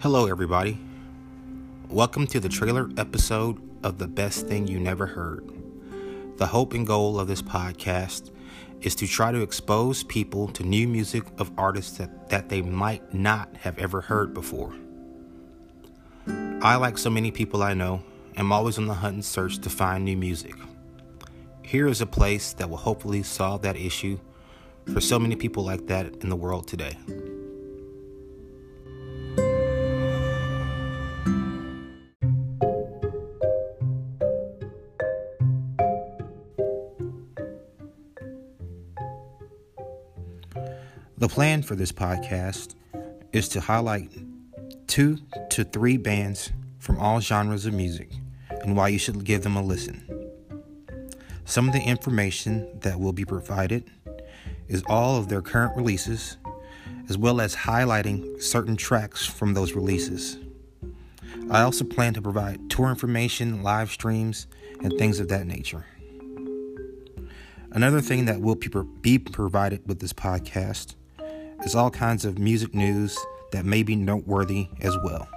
Hello everybody, welcome to the trailer episode of The Best Thing You Never Heard. The hope and goal of this podcast is to try to expose people to new music of artists that they might not have ever heard before. I, like so many people I know, am always on the hunt and search to find new music. Here is a place that will hopefully solve that issue for so many people like that in the world today. The plan for this podcast is to highlight 2 to 3 bands from all genres of music and why you should give them a listen. Some of the information that will be provided is all of their current releases, as well as highlighting certain tracks from those releases. I also plan to provide tour information, live streams, and things of that nature. Another thing that will be provided with this podcast is all kinds of music news that may be noteworthy as well.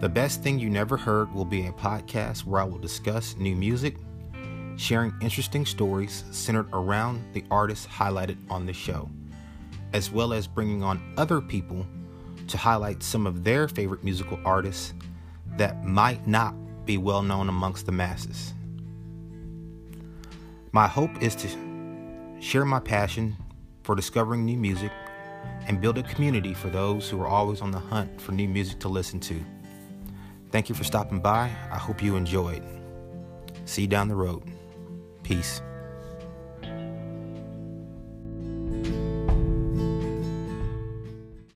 The Best Thing You Never Heard will be a podcast where I will discuss new music, sharing interesting stories centered around the artists highlighted on the show, as well as bringing on other people to highlight some of their favorite musical artists that might not be well known amongst the masses. My hope is to share my passion for discovering new music and build a community for those who are always on the hunt for new music to listen to. Thank you for stopping by. I hope you enjoyed. See you down the road. Peace.